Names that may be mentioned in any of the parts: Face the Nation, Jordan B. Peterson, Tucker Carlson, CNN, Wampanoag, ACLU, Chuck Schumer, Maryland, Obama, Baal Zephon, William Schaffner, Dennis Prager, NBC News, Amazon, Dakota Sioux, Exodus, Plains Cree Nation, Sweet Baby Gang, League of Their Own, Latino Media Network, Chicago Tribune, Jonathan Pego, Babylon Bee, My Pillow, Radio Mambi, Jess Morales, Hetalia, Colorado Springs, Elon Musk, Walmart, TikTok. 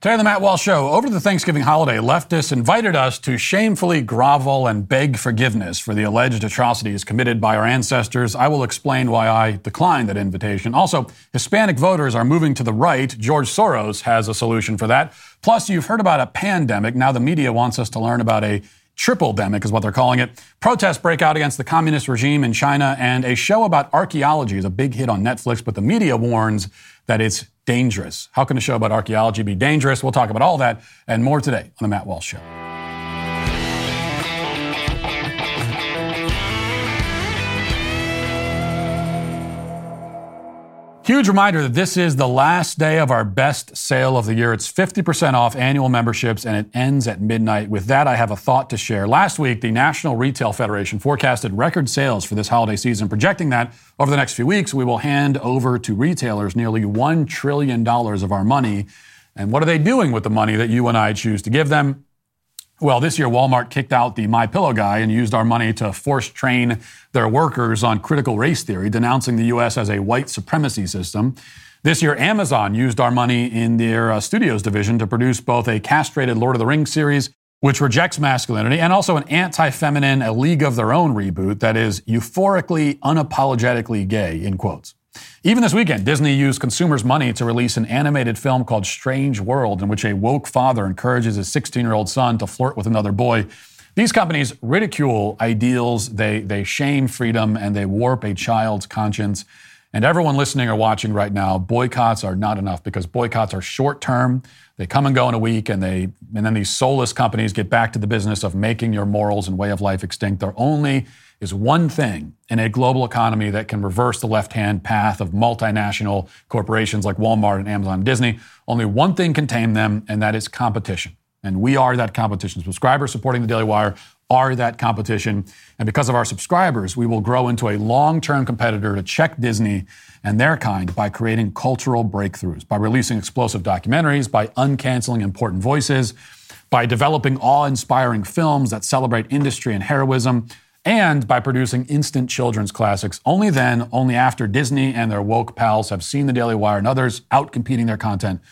Today on the Matt Walsh Show, over the Thanksgiving holiday, leftists invited us to shamefully grovel and beg forgiveness for the alleged atrocities committed by our ancestors. I will explain why I declined that invitation. Also, Hispanic voters are moving to the right. George Soros has a solution for that. Plus, you've heard about a pandemic. Now the media wants us to learn about a triple-demic is what they're calling it. Protests break out against the communist regime in China, and a show about archaeology is a big hit on Netflix, but the media warns that it's dangerous. How can a show about archaeology be dangerous? We'll talk about all that and more today on The Matt Walsh Show. Huge reminder that this is the last day of our best sale of the year. It's 50% off annual memberships, and it ends at midnight. With that, I have a thought to share. Last week, the National Retail Federation forecasted record sales for this holiday season. Projecting that over the next few weeks, we will hand over to retailers nearly $1 trillion of our money. And what are they doing with the money that you and I choose to give them? Well, this year, Walmart kicked out the My Pillow guy and used our money to force train their workers on critical race theory, denouncing the U.S. as a white supremacy system. This year, Amazon used our money in their studios division to produce both a castrated Lord of the Rings series, which rejects masculinity, and also an anti-feminine, a League of Their Own reboot that is euphorically, unapologetically gay, in quotes. Even this weekend, Disney used consumers' money to release an animated film called Strange World, in which a woke father encourages his 16-year-old son to flirt with another boy. These companies ridicule ideals, they shame freedom, and they warp a child's conscience. And everyone listening or watching right now, boycotts are not enough, because boycotts are short-term. They come and go in a week, and then these soulless companies get back to the business of making your morals and way of life extinct. They're only is one thing in a global economy that can reverse the left-hand path of multinational corporations like Walmart and Amazon and Disney. Only one thing can tame them, and that is competition. And we are that competition. Subscribers supporting the Daily Wire are that competition. And because of our subscribers, we will grow into a long-term competitor to check Disney and their kind by creating cultural breakthroughs, by releasing explosive documentaries, by uncanceling important voices, by developing awe-inspiring films that celebrate industry and heroism, and by producing instant children's classics. Only then, only after Disney and their woke pals have seen the Daily Wire and others outcompeting their content,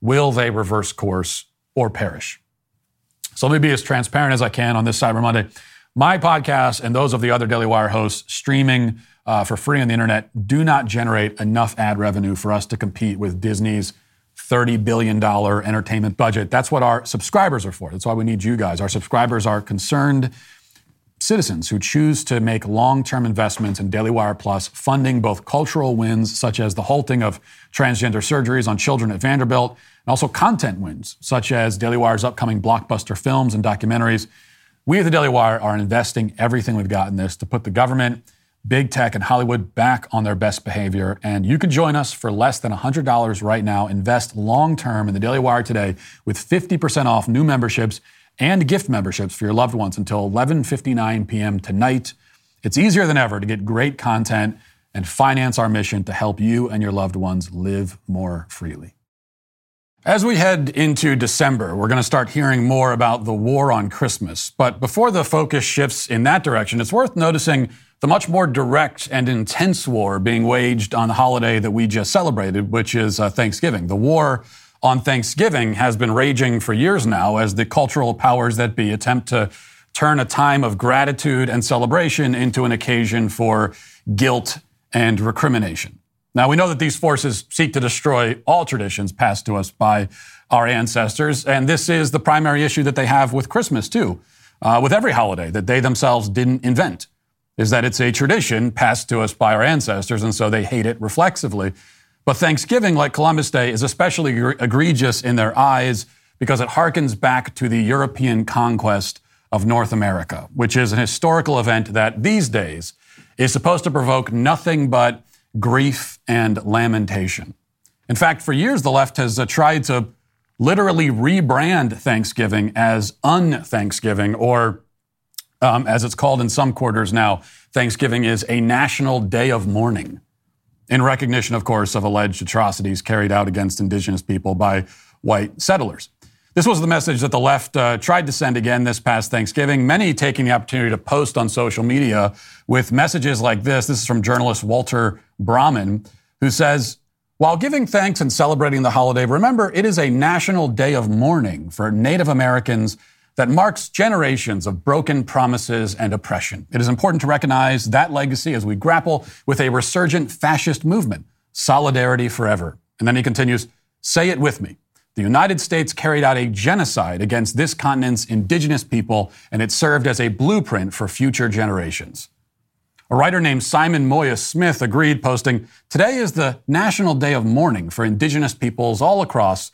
will they reverse course or perish. So let me be as transparent as I can on this Cyber Monday. My podcast and those of the other Daily Wire hosts streaming for free on the internet do not generate enough ad revenue for us to compete with Disney's $30 billion entertainment budget. That's what our subscribers are for. That's why we need you guys. Our subscribers are concerned citizens who choose to make long-term investments in Daily Wire Plus, funding both cultural wins, such as the halting of transgender surgeries on children at Vanderbilt, and also content wins, such as Daily Wire's upcoming blockbuster films and documentaries. We at the Daily Wire are investing everything we've got in this to put the government, big tech, and Hollywood back on their best behavior. And you can join us for less than $100 right now. Invest long-term in the Daily Wire today with 50% off new memberships and gift memberships for your loved ones until 11:59 p.m. tonight. It's easier than ever to get great content and finance our mission to help you and your loved ones live more freely. As we head into December, we're going to start hearing more about the war on Christmas. But before the focus shifts in that direction, it's worth noticing the much more direct and intense war being waged on the holiday that we just celebrated, which is Thanksgiving. The war on Thanksgiving has been raging for years now as the cultural powers that be attempt to turn a time of gratitude and celebration into an occasion for guilt and recrimination. Now, we know that these forces seek to destroy all traditions passed to us by our ancestors, and this is the primary issue that they have with Christmas, too, with every holiday that they themselves didn't invent, is that it's a tradition passed to us by our ancestors, and so they hate it reflexively. But Thanksgiving, like Columbus Day, is especially egregious in their eyes because it harkens back to the European conquest of North America, which is an historical event that these days is supposed to provoke nothing but grief and lamentation. In fact, for years, the left has tried to literally rebrand Thanksgiving as un-Thanksgiving, or as it's called in some quarters now, Thanksgiving is a national day of mourning, in recognition, of course, of alleged atrocities carried out against indigenous people by white settlers. This was the message that the left tried to send again this past Thanksgiving, many taking the opportunity to post on social media with messages like this. This is from journalist Walter Brahman, who says, while giving thanks and celebrating the holiday, remember it is a national day of mourning for Native Americans that marks generations of broken promises and oppression. It is important to recognize that legacy as we grapple with a resurgent fascist movement, solidarity forever. And then he continues, say it with me. The United States carried out a genocide against this continent's indigenous people, and it served as a blueprint for future generations. A writer named Simon Moya-Smith agreed, posting, today is the National Day of Mourning for indigenous peoples all across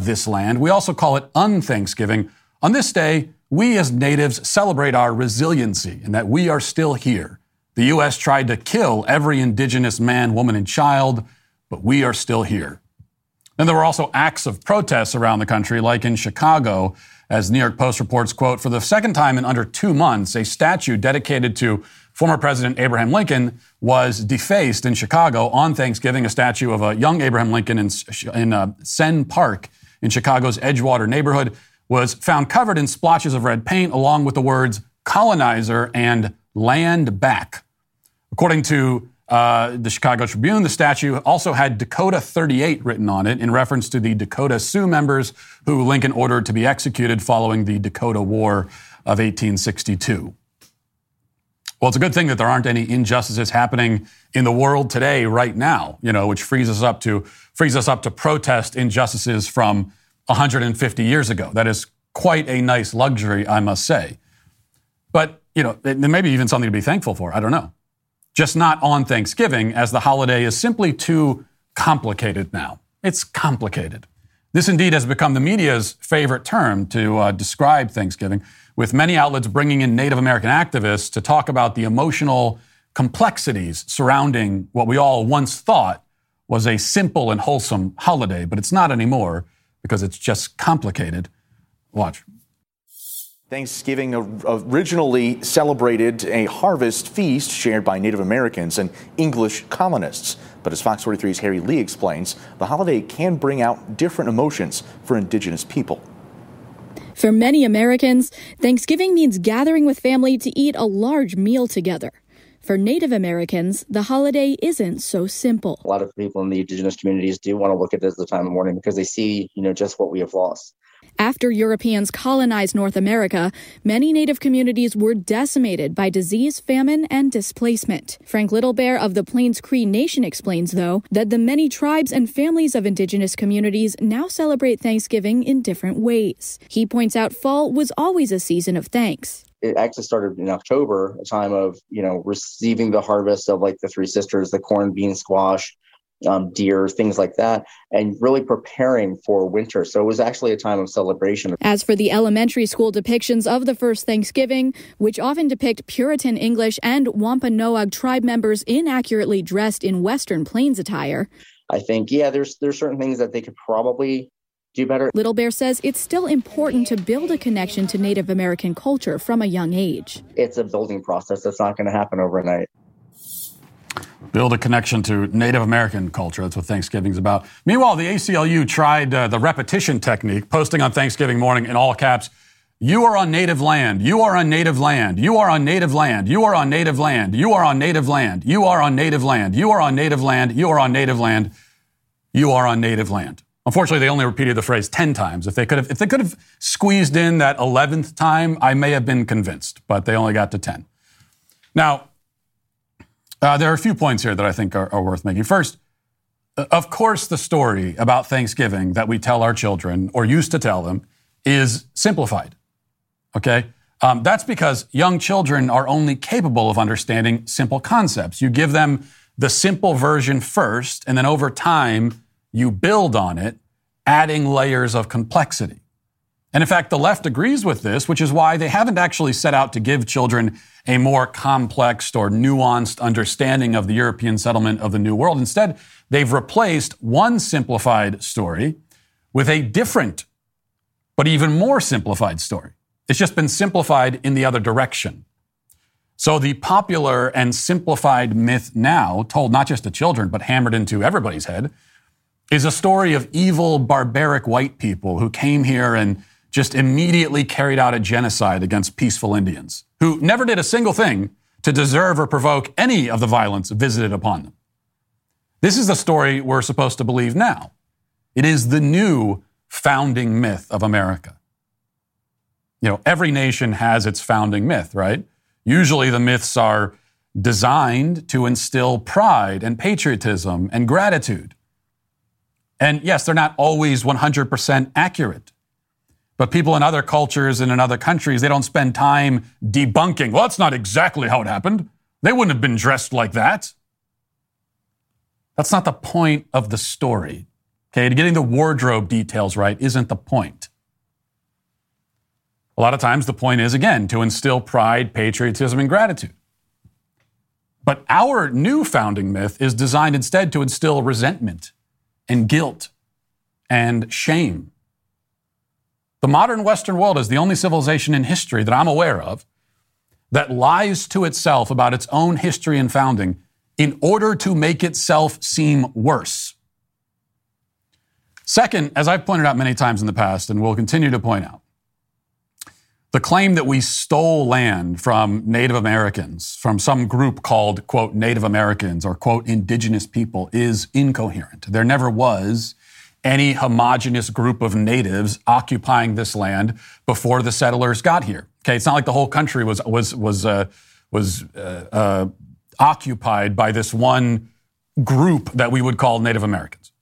this land. We also call it Un-Thanksgiving. On this day, we as natives celebrate our resiliency and that we are still here. The U.S. tried to kill every indigenous man, woman, and child, but we are still here. Then there were also acts of protests around the country, like in Chicago, as New York Post reports, quote, for the second time in under 2 months, a statue dedicated to former President Abraham Lincoln was defaced in Chicago on Thanksgiving. A statue of a young Abraham Lincoln in Senn Park in Chicago's Edgewater neighborhood was found covered in splotches of red paint, along with the words colonizer and land back. According to the Chicago Tribune, the statue also had Dakota 38 written on it in reference to the Dakota Sioux members who Lincoln ordered to be executed following the Dakota War of 1862. Well, it's a good thing that there aren't any injustices happening in the world today, right now, you know, which frees us up to protest injustices from 150 years ago. That is quite a nice luxury, I must say. But, you know, there may be even something to be thankful for. I don't know. Just not on Thanksgiving, as the holiday is simply too complicated now. It's complicated. This indeed has become the media's favorite term to describe Thanksgiving, with many outlets bringing in Native American activists to talk about the emotional complexities surrounding what we all once thought was a simple and wholesome holiday, but it's not anymore because it's just complicated. Watch. Thanksgiving originally celebrated a harvest feast shared by Native Americans and English colonists. But as Fox 43's Harry Lee explains, the holiday can bring out different emotions for indigenous people. For many Americans, Thanksgiving means gathering with family to eat a large meal together. For Native Americans, the holiday isn't so simple. A lot of people in the indigenous communities do want to look at this as a time of mourning because they see, you know, just what we have lost. After Europeans colonized North America, many Native communities were decimated by disease, famine, and displacement. Frank Littlebear of the Plains Cree Nation explains, though, that the many tribes and families of indigenous communities now celebrate Thanksgiving in different ways. He points out fall was always a season of thanks. It actually started in October, a time of, you know, receiving the harvest of like the Three Sisters, the corn, bean, squash, deer, things like that, and really preparing for winter. So it was actually a time of celebration. As for the elementary school depictions of the first Thanksgiving, which often depict Puritan English and Wampanoag tribe members inaccurately dressed in Western Plains attire, I think, yeah, there's certain things that they could probably do better. Littlebear says it's still important to build a connection to Native American culture from a young age. It's a building process that's not going to happen overnight. Build a connection to Native American culture. That's what Thanksgiving's about. Meanwhile, the ACLU tried the repetition technique, posting on Thanksgiving morning in all caps, you are on native land, you are on native land, you are on native land, you are on native land, you are on native land, you are on native land, you are on native land, you are on native land, you are on native land. Unfortunately, they only repeated the phrase 10 times. If they could have squeezed in that 11th time, I may have been convinced, but they only got to 10. Now, there are a few points here that I think are worth making. First, of course, the story about Thanksgiving that we tell our children, or used to tell them, is simplified, okay? That's because young children are only capable of understanding simple concepts. You give them the simple version first, and then over time, you build on it, adding layers of complexity. And in fact, the left agrees with this, which is why they haven't actually set out to give children a more complex or nuanced understanding of the European settlement of the New World. Instead, they've replaced one simplified story with a different, but even more simplified story. It's just been simplified in the other direction. So the popular and simplified myth now, told not just to children, but hammered into everybody's head, is a story of evil, barbaric white people who came here and just immediately carried out a genocide against peaceful Indians, who never did a single thing to deserve or provoke any of the violence visited upon them. This is the story we're supposed to believe now. It is the new founding myth of America. You know, every nation has its founding myth, right? Usually the myths are designed to instill pride and patriotism and gratitude. And yes, they're not always 100% accurate. But people in other cultures and in other countries, they don't spend time debunking, well, that's not exactly how it happened. They wouldn't have been dressed like that. That's not the point of the story. Okay, getting the wardrobe details right isn't the point. A lot of times the point is, again, to instill pride, patriotism, and gratitude. But our new founding myth is designed instead to instill resentment and guilt and shame. The modern Western world is the only civilization in history that I'm aware of that lies to itself about its own history and founding in order to make itself seem worse. Second, as I've pointed out many times in the past and will continue to point out, the claim that we stole land from Native Americans, from some group called, quote, Native Americans or, quote, indigenous people is incoherent. There never was any homogenous group of natives occupying this land before the settlers got here. Okay, it's not like the whole country was occupied by this one group that we would call Native Americans.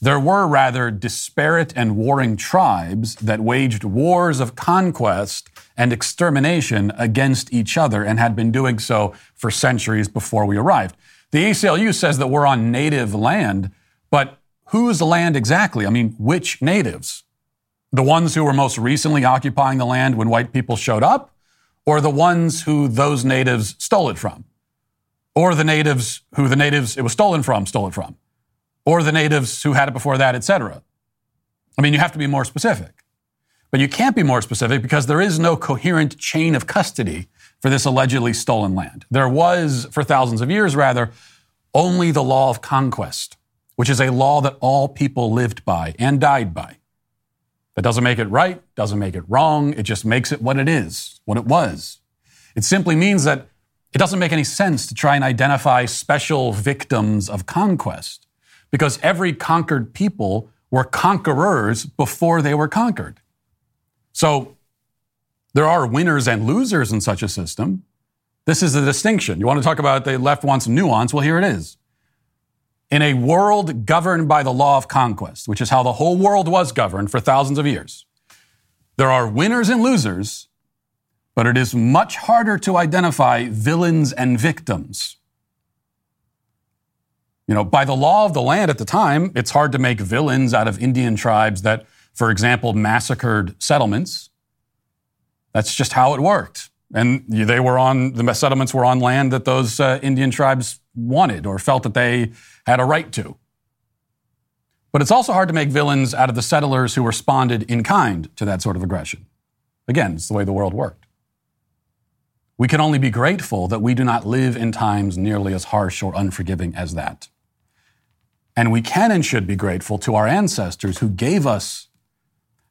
There were rather disparate and warring tribes that waged wars of conquest and extermination against each other and had been doing so for centuries before we arrived. The ACLU says that we're on native land, but whose land exactly? I mean, which natives? The ones who were most recently occupying the land when white people showed up, or the ones who those natives stole it from? Or the natives who the natives it was stolen from stole it from? Or the natives who had it before that, etc. I mean, you have to be more specific. But you can't be more specific because there is no coherent chain of custody for this allegedly stolen land. There was, for thousands of years rather, only the law of conquest, which is a law that all people lived by and died by. That doesn't make it right, doesn't make it wrong, it just makes it what it is, what it was. It simply means that it doesn't make any sense to try and identify special victims of conquest because every conquered people were conquerors before they were conquered. So there are winners and losers in such a system. This is the distinction. You want to talk about the left wants nuance? Well, here it is. In a world governed by the law of conquest, which is how the whole world was governed for thousands of years, there are winners and losers, but it is much harder to identify villains and victims. You know, by the law of the land at the time, it's hard to make villains out of Indian tribes that, for example, massacred settlements. That's just how it worked. And they were on, the settlements were on land that those Indian tribes wanted or felt that they had a right to. But it's also hard to make villains out of the settlers who responded in kind to that sort of aggression. Again, it's the way the world worked. We can only be grateful that we do not live in times nearly as harsh or unforgiving as that. And we can and should be grateful to our ancestors who gave us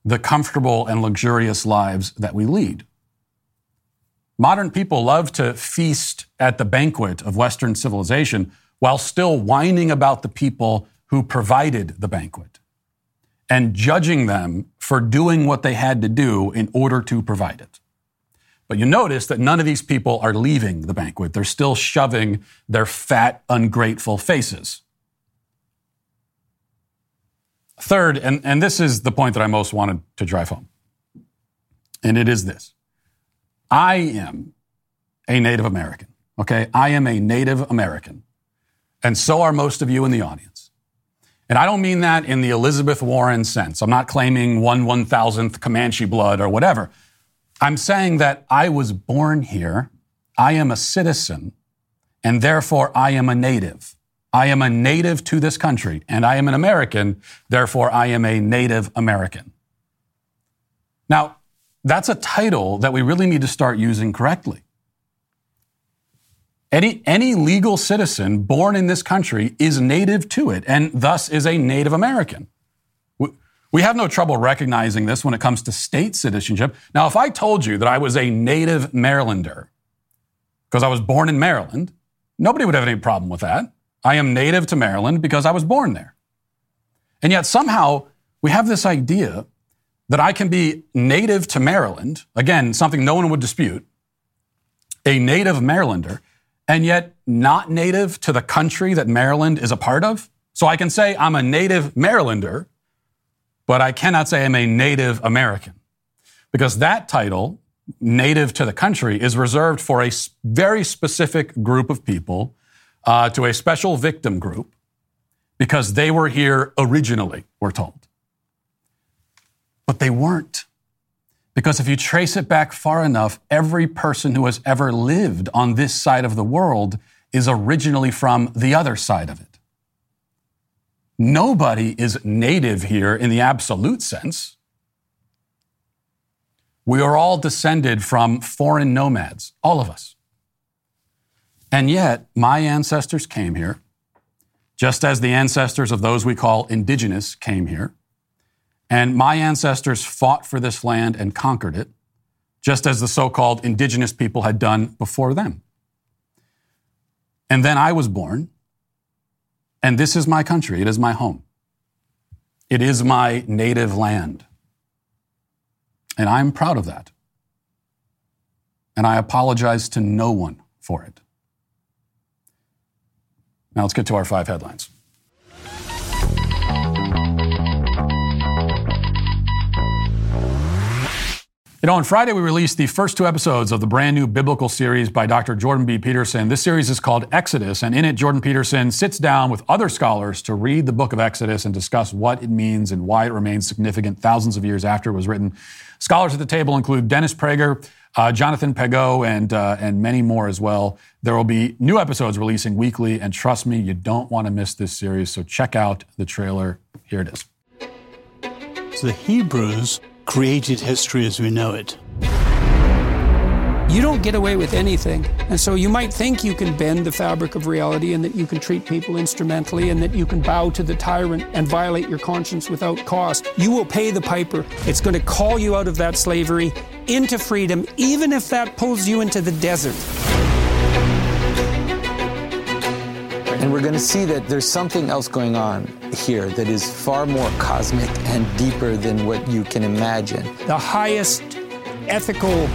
the comfortable and luxurious lives that we lead. Modern people love to feast at the banquet of Western civilization while still whining about the people who provided the banquet and judging them for doing what they had to do in order to provide it. But you notice that none of these people are leaving the banquet. They're still shoving their fat, ungrateful faces. Third, and this is the point that I most wanted to drive home, and it is this. I am a Native American, okay? I am a Native American, and so are most of you in the audience. And I don't mean that in the Elizabeth Warren sense. I'm not claiming 1/1000th Comanche blood or whatever. I'm saying that I was born here, I am a citizen, and therefore I am a Native. I am a native to this country, and I am an American, therefore I am a Native American. Now, that's a title that we really need to start using correctly. Any legal citizen born in this country is native to it, and thus is a Native American. We have no trouble recognizing this when it comes to state citizenship. Now, if I told you that I was a native Marylander because I was born in Maryland, nobody would have any problem with that. I am native to Maryland because I was born there. And yet somehow we have this idea that I can be native to Maryland, again, something no one would dispute, a native Marylander, and yet not native to the country that Maryland is a part of. So I can say I'm a native Marylander, but I cannot say I'm a Native American, because that title, native to the country, is reserved for a very specific group of people, to a special victim group, because they were here originally, we're told. But they weren't. Because if you trace it back far enough, every person who has ever lived on this side of the world is originally from the other side of it. Nobody is native here in the absolute sense. We are all descended from foreign nomads, all of us. And yet, my ancestors came here, just as the ancestors of those we call indigenous came here. And my ancestors fought for this land and conquered it, just as the so-called indigenous people had done before them. And then I was born, and this is my country. It is my home. It is my native land. And I'm proud of that. And I apologize to no one for it. Now let's get to our 5 headlines. You know, on Friday, we released the first 2 episodes of the brand new biblical series by Dr. Jordan B. Peterson. This series is called Exodus, and in it, Jordan Peterson sits down with other scholars to read the book of Exodus and discuss what it means and why it remains significant thousands of years after it was written. Scholars at the table include Dennis Prager, Jonathan Pego, and many more as well. There will be new episodes releasing weekly, and trust me, you don't want to miss this series, so check out the trailer. Here it is. The Hebrews created history as we know it. You don't get away with anything. And so you might think you can bend the fabric of reality and that you can treat people instrumentally and that you can bow to the tyrant and violate your conscience without cost. You will pay the piper. It's going to call you out of that slavery into freedom, even if that pulls you into the desert. And we're going to see that there's something else going on here that is far more cosmic and deeper than what you can imagine. The highest ethical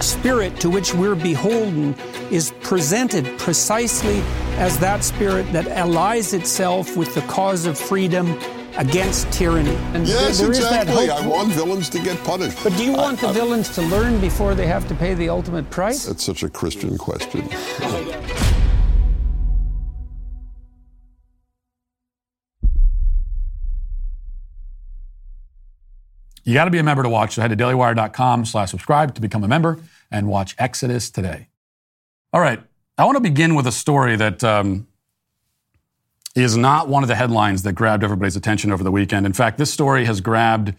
spirit to which we're beholden is presented precisely as that spirit that allies itself with the cause of freedom against tyranny. And yes, exactly. I want villains to get punished. But do you want the villains to learn before they have to pay the ultimate price? That's such a Christian question. You got to be a member to watch. So head to dailywire.com/subscribe to become a member and watch Exodus today. All right. I want to begin with a story that is not one of the headlines that grabbed everybody's attention over the weekend. In fact, this story has grabbed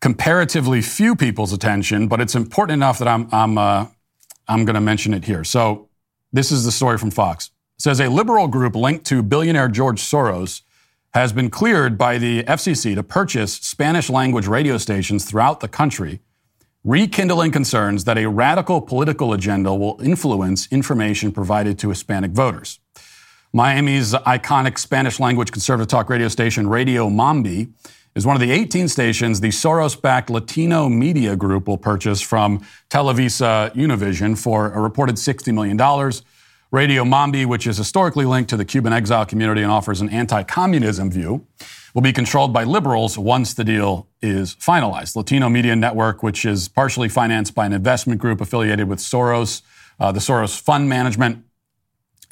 comparatively few people's attention, but it's important enough that I'm going to mention it here. So this is the story from Fox. It says a liberal group linked to billionaire George Soros has been cleared by the FCC to purchase Spanish-language radio stations throughout the country, rekindling concerns that a radical political agenda will influence information provided to Hispanic voters. Miami's iconic Spanish-language conservative talk radio station Radio Mambi is one of the 18 stations the Soros-backed Latino media group will purchase from Televisa Univision for a reported $60 million. Radio Mambi, which is historically linked to the Cuban exile community and offers an anti-communism view, will be controlled by liberals once the deal is finalized. Latino Media Network, which is partially financed by an investment group affiliated with Soros, the Soros Fund Management,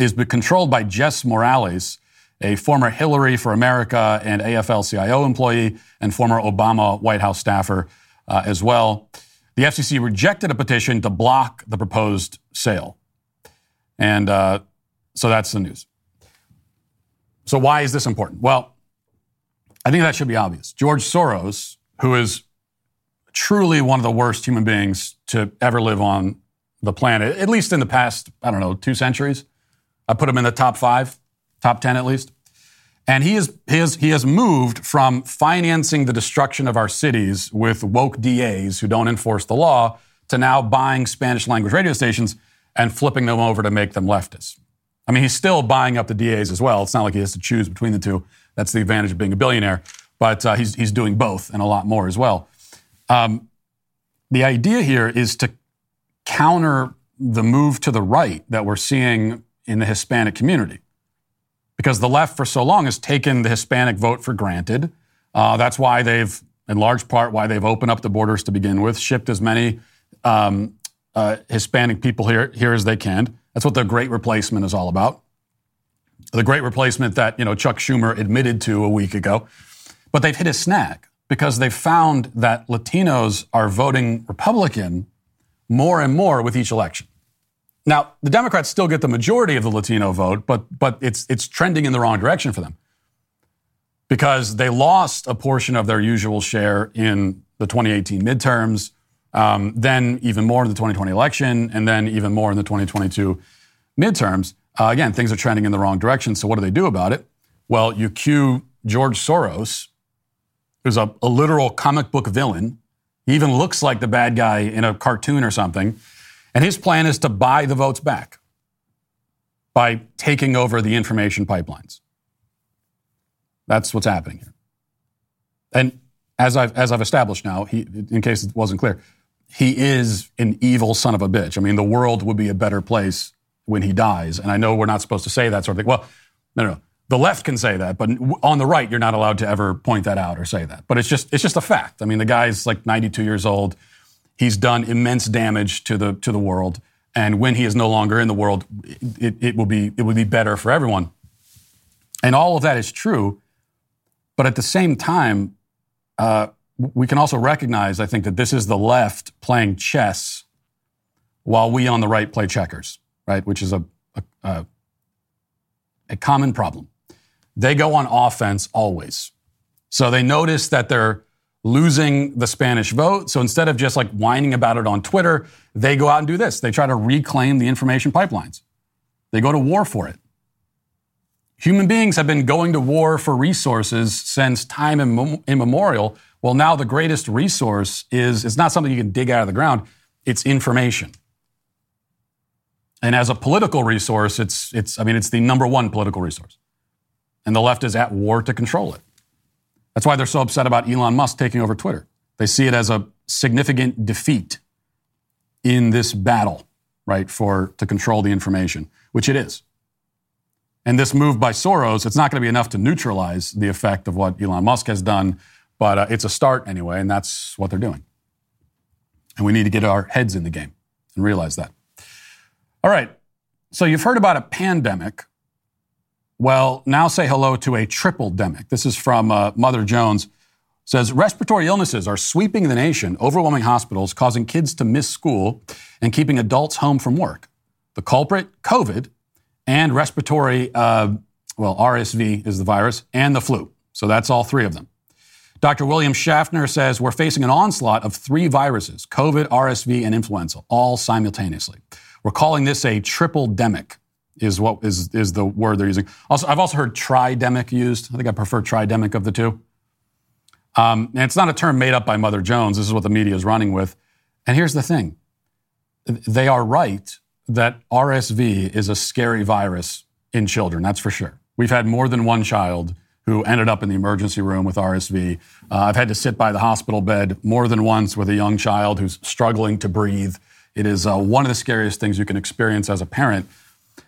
is controlled by Jess Morales, a former Hillary for America and AFL-CIO employee and former Obama White House staffer as well. The FCC rejected a petition to block the proposed sale. And so that's the news. So why is this important? Well, I think that should be obvious. George Soros, who is truly one of the worst human beings to ever live on the planet, at least in the past, I don't know, 2 centuries. I put him in the top 5, top 10 at least. And he has moved from financing the destruction of our cities with woke DAs who don't enforce the law to now buying Spanish-language radio stations and flipping them over to make them leftists. I mean, he's still buying up the DAs as well. It's not like he has to choose between the two. That's the advantage of being a billionaire. But he's doing both and a lot more as well. The idea here is to counter the move to the right that we're seeing in the Hispanic community. Because the left for so long has taken the Hispanic vote for granted. That's why they've, in large part, why they've opened up the borders to begin with, shipped as many Hispanic people here as they can. That's what the Great Replacement is all about. The Great Replacement that, you know, Chuck Schumer admitted to a week ago. But they've hit a snag because they've found that Latinos are voting Republican more and more with each election. Now, the Democrats still get the majority of the Latino vote, but it's trending in the wrong direction for them because they lost a portion of their usual share in the 2018 midterms, then even more in the 2020 election, and then even more in the 2022 midterms. Again, things are trending in the wrong direction, so what do they do about it? Well, you cue George Soros, who's a literal comic book villain. He even looks like the bad guy in a cartoon or something. And his plan is to buy the votes back by taking over the information pipelines. That's what's happening here. And as I've established now, he, in case it wasn't clear, he is an evil son of a bitch. I mean, the world would be a better place when he dies. And I know we're not supposed to say that sort of thing. Well, no. The left can say that, but on the right, you're not allowed to ever point that out or say that. But it's just a fact. I mean, the guy's like 92 years old. He's done immense damage to the world, and when he is no longer in the world, it will be better for everyone. And all of that is true, but at the same time, we can also recognize, I think, that this is the left playing chess, while we on the right play checkers, right? Which is a common problem. They go on offense always, so they notice that they're losing the Spanish vote. So instead of just like whining about it on Twitter, they go out and do this. They try to reclaim the information pipelines. They go to war for it. Human beings have been going to war for resources since time immemorial. Well, now the greatest resource is, it's not something you can dig out of the ground. It's information. And as a political resource, it's the number one political resource. And the left is at war to control it. That's why they're so upset about Elon Musk taking over Twitter. They see it as a significant defeat in this battle, right, to control the information, which it is. And this move by Soros, it's not going to be enough to neutralize the effect of what Elon Musk has done, but it's a start anyway, and that's what they're doing. And we need to get our heads in the game and realize that. All right, so you've heard about a pandemic. Well, now say hello to a triple-demic. This is from Mother Jones. It says, respiratory illnesses are sweeping the nation, overwhelming hospitals, causing kids to miss school, and keeping adults home from work. The culprit, COVID, and respiratory, RSV is the virus, and the flu. So that's all three of them. Dr. William Schaffner says, we're facing an onslaught of 3 viruses, COVID, RSV, and influenza, all simultaneously. We're calling this a triple-demic. Is the word they're using. Also, I've also heard tridemic used. I think I prefer tridemic of the two. And it's not a term made up by Mother Jones. This is what the media is running with. And here's the thing. They are right that RSV is a scary virus in children. That's for sure. We've had more than one child who ended up in the emergency room with RSV. I've had to sit by the hospital bed more than once with a young child who's struggling to breathe. It is one of the scariest things you can experience as a parent.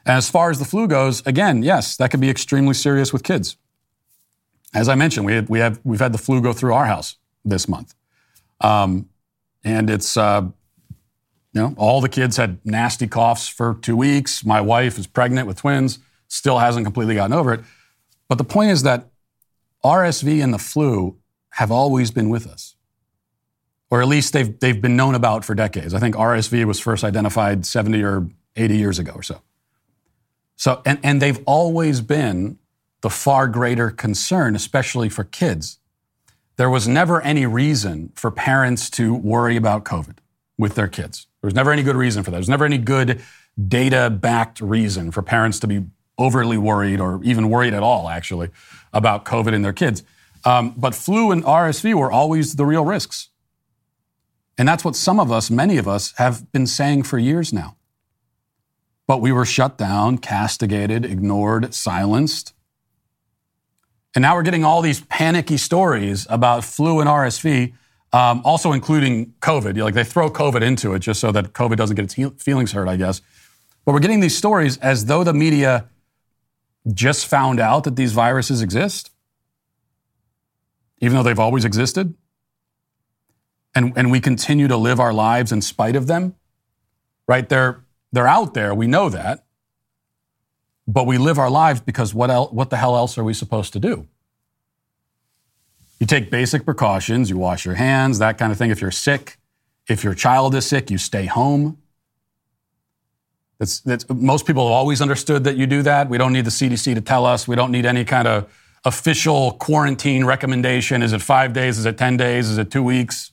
And as far as the flu goes, again, yes, that could be extremely serious with kids. As I mentioned, we've had the flu go through our house this month, and it's all the kids had nasty coughs for 2 weeks. My wife is pregnant with twins, still hasn't completely gotten over it. But the point is that RSV and the flu have always been with us, or at least they've been known about for decades. I think RSV was first identified 70 or 80 years ago or so. So, and they've always been the far greater concern, especially for kids. There was never any reason for parents to worry about COVID with their kids. There was never any good reason for that. There was never any good data-backed reason for parents to be overly worried or even worried at all, actually, about COVID and their kids. But flu and RSV were always the real risks. And that's what some of us, many of us, have been saying for years now. But we were shut down, castigated, ignored, silenced. And now we're getting all these panicky stories about flu and RSV, also including COVID. Like they throw COVID into it just so that COVID doesn't get its feelings hurt, I guess. But we're getting these stories as though the media just found out that these viruses exist, even though they've always existed. And we continue to live our lives in spite of them, right? They're out there. We know that. But we live our lives because what the hell else are we supposed to do? You take basic precautions. You wash your hands, that kind of thing. If you're sick, if your child is sick, you stay home. Most people have always understood that you do that. We don't need the CDC to tell us. We don't need any kind of official quarantine recommendation. Is it 5 days? Is it 10 days? Is it 2 weeks?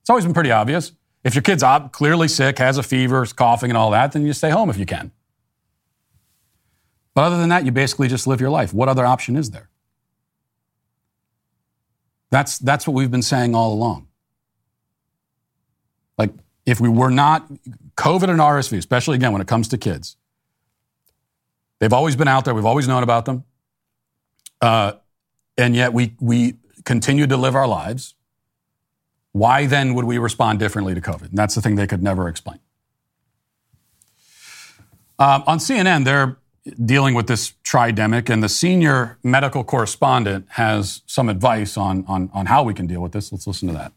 It's always been pretty obvious. If your kid's clearly sick, has a fever, is coughing and all that, then you stay home if you can. But other than that, you basically just live your life. What other option is there? That's what we've been saying all along. Like, if we were not, COVID and RSV, especially, again, when it comes to kids, they've always been out there. We've always known about them. And yet we continue to live our lives. Why then would we respond differently to COVID? And that's the thing they could never explain. On CNN, they're dealing with this tridemic, and the senior medical correspondent has some advice on how we can deal with this. Let's listen to that.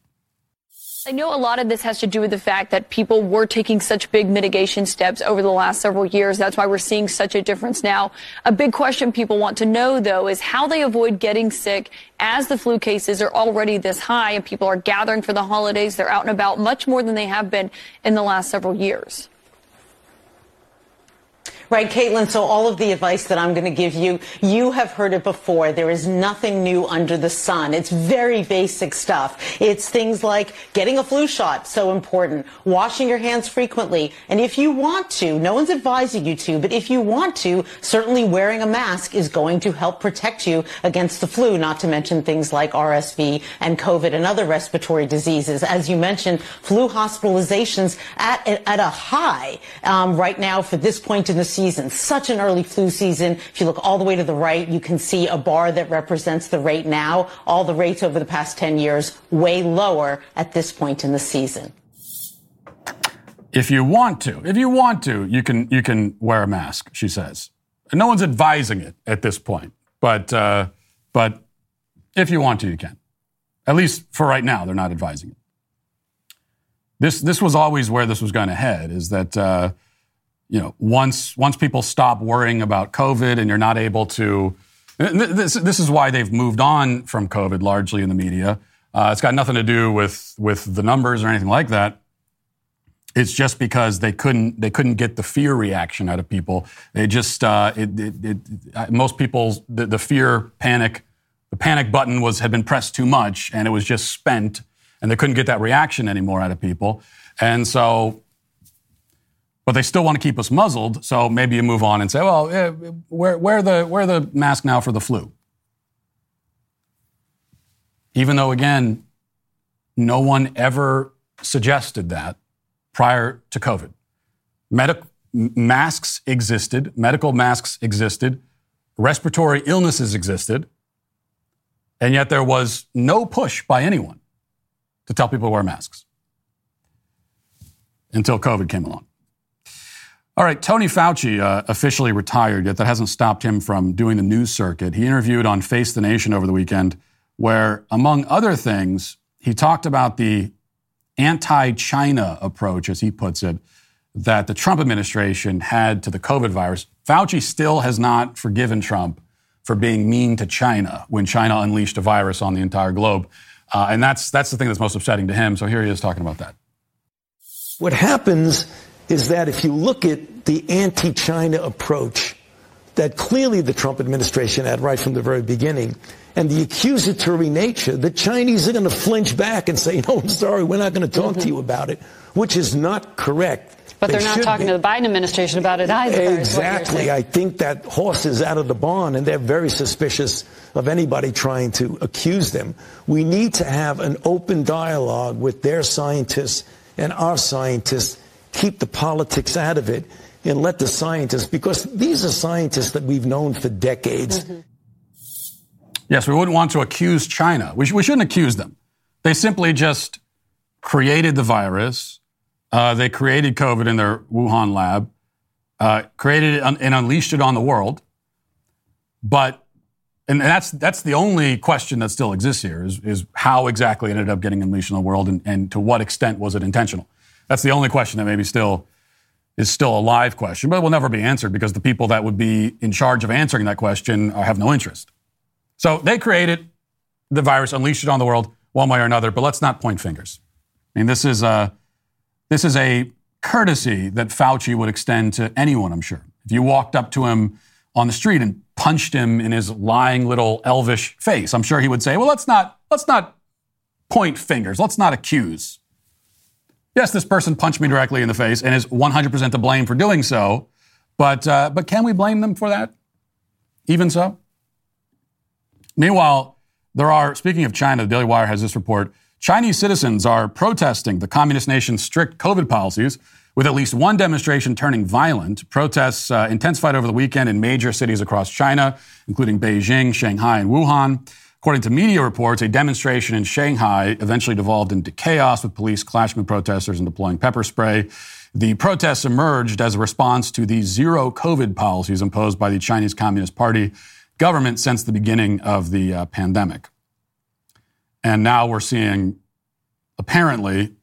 I know a lot of this has to do with the fact that people were taking such big mitigation steps over the last several years. That's why we're seeing such a difference now. A big question people want to know, though, is how they avoid getting sick as the flu cases are already this high and people are gathering for the holidays. They're out and about much more than they have been in the last several years. Right, Caitlin, so all of the advice that I'm going to give you, you have heard it before. There is nothing new under the sun. It's very basic stuff. It's things like getting a flu shot, so important, washing your hands frequently, and if you want to, no one's advising you to, but if you want to, certainly wearing a mask is going to help protect you against the flu, not to mention things like RSV and COVID and other respiratory diseases. As you mentioned, flu hospitalizations at a high right now for this point in the season, such an early flu season. If you look all the way to the right, you can see a bar that represents the rate now. All the rates over the past 10 years, way lower at this point in the season. If you want to, you can wear a mask, she says. And no one's advising it at this point, but if you want to, you can. At least for right now, they're not advising it. This was always where this was going to head, is that. Once people stop worrying about COVID and you're not able to, this is why they've moved on from COVID largely in the media. It's got nothing to do with the numbers or anything like that. It's just because they couldn't get the fear reaction out of people. They just most people, the fear panic button had been pressed too much, and it was just spent, and they couldn't get that reaction anymore out of people, and so. But they still want to keep us muzzled, so maybe you move on and say, well, wear the mask now for the flu. Even though, again, no one ever suggested that prior to COVID. Medical masks existed, respiratory illnesses existed, and yet there was no push by anyone to tell people to wear masks until COVID came along. All right, Tony Fauci officially retired, yet that hasn't stopped him from doing the news circuit. He interviewed on Face the Nation over the weekend where, among other things, he talked about the anti-China approach, as he puts it, that the Trump administration had to the COVID virus. Fauci still has not forgiven Trump for being mean to China when China unleashed a virus on the entire globe. And that's the thing that's most upsetting to him. So here he is talking about that. What happens is that if you look at the anti-China approach that clearly the Trump administration had right from the very beginning, and the accusatory nature, the Chinese are going to flinch back and say, no, I'm sorry, we're not going to talk to you about it, which is not correct. But they're not talking to the Biden administration about it either. Exactly. I think that horse is out of the barn, and they're very suspicious of anybody trying to accuse them. We need to have an open dialogue with their scientists and our scientists, keep the politics out of it, and let the scientists, because these are scientists that we've known for decades. Mm-hmm. Yes, we wouldn't want to accuse China. We shouldn't accuse them. They simply just created the virus. They created COVID in their Wuhan lab, created it and unleashed it on the world. But, and that's the only question that still exists here is how exactly it ended up getting unleashed in the world, and to what extent was it intentional? That's the only question that maybe still is still a live question, but it will never be answered because the people that would be in charge of answering that question have no interest. So they created the virus, unleashed it on the world one way or another, but let's not point fingers. I mean, this is a courtesy that Fauci would extend to anyone, I'm sure. If you walked up to him on the street and punched him in his lying little elvish face, I'm sure he would say, well, let's not point fingers. Let's not accuse. Yes, this person punched me directly in the face and is 100% to blame for doing so, but can we blame them for that? Even so? Meanwhile, speaking of China, the Daily Wire has this report. Chinese citizens are protesting the communist nation's strict COVID policies, with at least one demonstration turning violent. Protests intensified over the weekend in major cities across China, including Beijing, Shanghai, and Wuhan. According to media reports, a demonstration in Shanghai eventually devolved into chaos, with police clashing with protesters and deploying pepper spray. The protests emerged as a response to the zero COVID policies imposed by the Chinese Communist Party government since the beginning of the pandemic. And now we're seeing, apparently,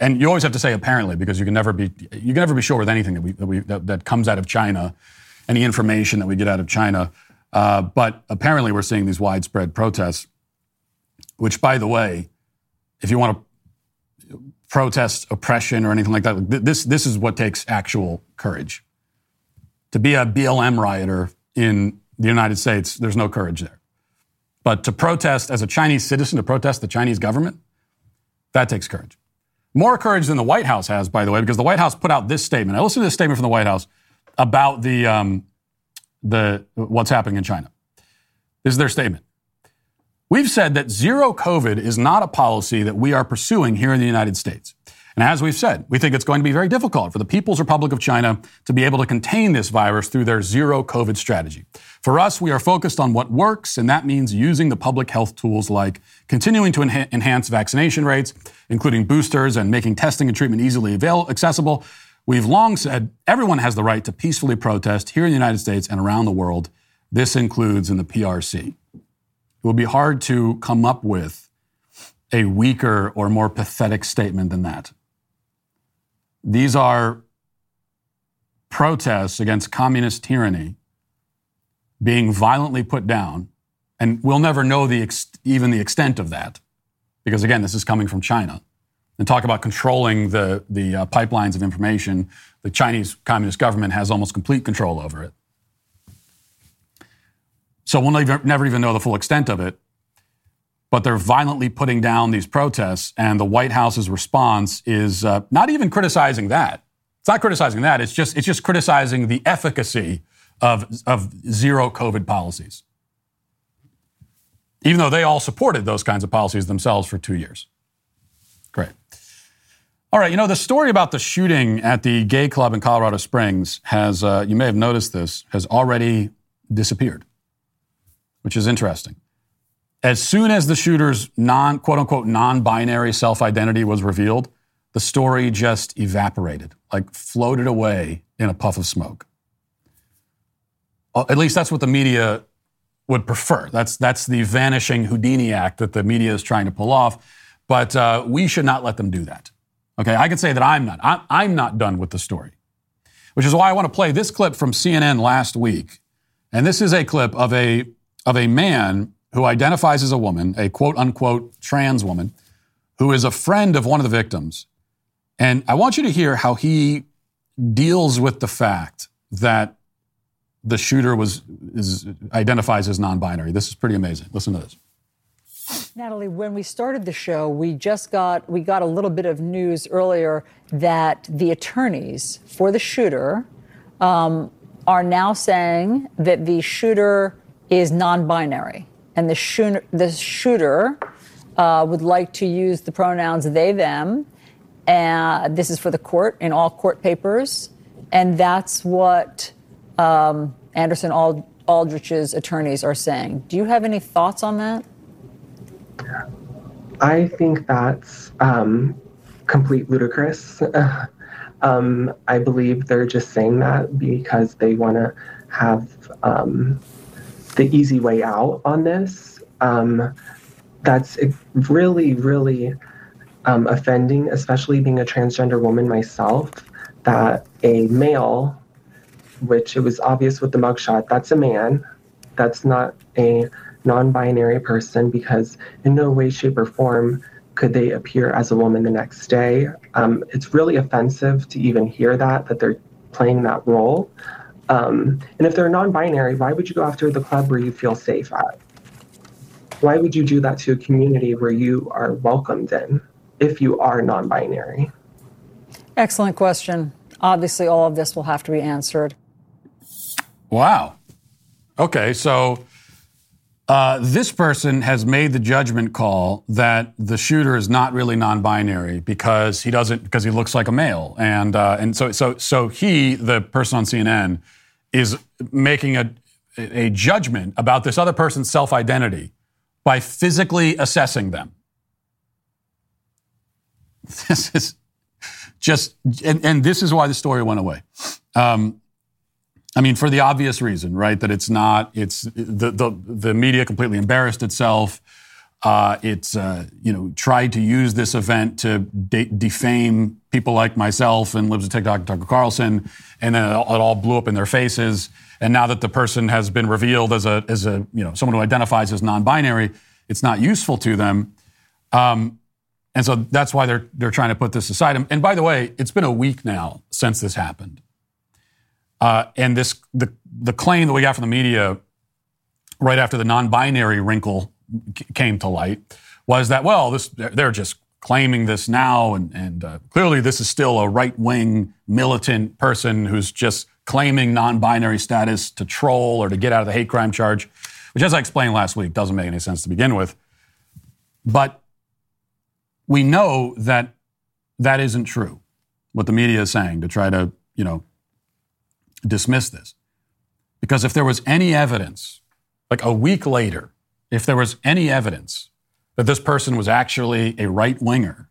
and you always have to say apparently because you can never be sure with anything that comes out of China, any information that we get out of China. But apparently we're seeing these widespread protests, which, by the way, if you want to protest oppression or anything like that, this is what takes actual courage. To be a BLM rioter in the United States, there's no courage there. But to protest as a Chinese citizen, to protest the Chinese government, that takes courage. More courage than the White House has, by the way, because the White House put out this statement. I listened to this statement from the White House about the what's happening in China. This is their statement. We've said that zero COVID is not a policy that we are pursuing here in the United States. And as we've said, we think it's going to be very difficult for the People's Republic of China to be able to contain this virus through their zero COVID strategy. For us, we are focused on what works, and that means using the public health tools like continuing to enhance vaccination rates, including boosters, and making testing and treatment easily accessible. We've long said everyone has the right to peacefully protest here in the United States and around the world. This includes in the PRC. It will be hard to come up with a weaker or more pathetic statement than that. These are protests against communist tyranny being violently put down, and we'll never know even the extent of that, because again, this is coming from China. And talk about controlling the pipelines of information. The Chinese Communist government has almost complete control over it. So we'll never even know the full extent of it, but they're violently putting down these protests, and the White House's response is not even criticizing that. It's not criticizing that. It's just criticizing the efficacy of zero COVID policies, even though they all supported those kinds of policies themselves for 2 years. Great. All right. You know, the story about the shooting at the gay club in Colorado Springs has, you may have noticed this, has already disappeared, which is interesting. As soon as the shooter's quote unquote, non-binary self-identity was revealed, the story just evaporated, like floated away in a puff of smoke. At least that's what the media would prefer. That's the vanishing Houdini act that the media is trying to pull off. But we should not let them do that. Okay, I can say that I'm not done with the story, which is why I want to play this clip from CNN last week. And this is a clip of a man who identifies as a woman, a quote-unquote trans woman, who is a friend of one of the victims. And I want you to hear how he deals with the fact that the shooter identifies as non-binary. This is pretty amazing. Listen to this. Natalie, when we started the show, we got a little bit of news earlier that the attorneys for the shooter are now saying that the shooter is non-binary, and the shooter would like to use the pronouns they, them. This is for the court in all court papers, and that's what Anderson Aldrich's attorneys are saying. Do you have any thoughts on that? I think that's complete ludicrous. I believe they're just saying that because they want to have the easy way out on this. That's really, really offending, especially being a transgender woman myself, that a male, which it was obvious with the mugshot, that's a man. That's not a non-binary person, because in no way, shape, or form could they appear as a woman the next day. It's really offensive to even hear that they're playing that role. And if they're non-binary, why would you go after the club where you feel safe at? Why would you do that to a community where you are welcomed in if you are non-binary? Excellent question. Obviously, all of this will have to be answered. Wow. Okay, so this person has made the judgment call that the shooter is not really non-binary because he looks like a male, and so he, the person on CNN, is making a judgment about this other person's self-identity by physically assessing them. This is just, and this is why the story went away. I mean, for the obvious reason, right? That it's not. It's the media completely embarrassed itself. It's tried to use this event to defame people like myself and Libs of TikTok and Tucker Carlson, and then it all blew up in their faces. And now that the person has been revealed as someone who identifies as non-binary, it's not useful to them. And so that's why they're trying to put this aside. And by the way, it's been a week now since this happened. And this the claim that we got from the media right after the non-binary wrinkle came to light was that, well, they're just claiming this now, and clearly this is still a right-wing militant person who's just claiming non-binary status to troll or to get out of the hate crime charge, which, as I explained last week, doesn't make any sense to begin with. But we know that isn't true, what the media is saying to try to, dismiss this. Because if there was any evidence, like a week later, if there was any evidence that this person was actually a right-winger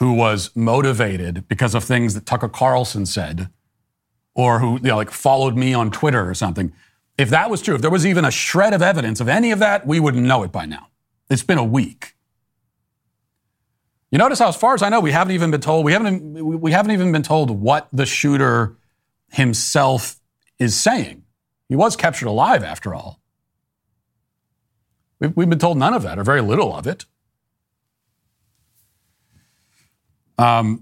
who was motivated because of things that Tucker Carlson said, or who followed me on Twitter or something, if that was true, if there was even a shred of evidence of any of that, we wouldn't know it by now. It's been a week. You notice how, as far as I know, we haven't even been told what the shooter himself is saying. He was captured alive, after all. We've been told none of that, or very little of it. As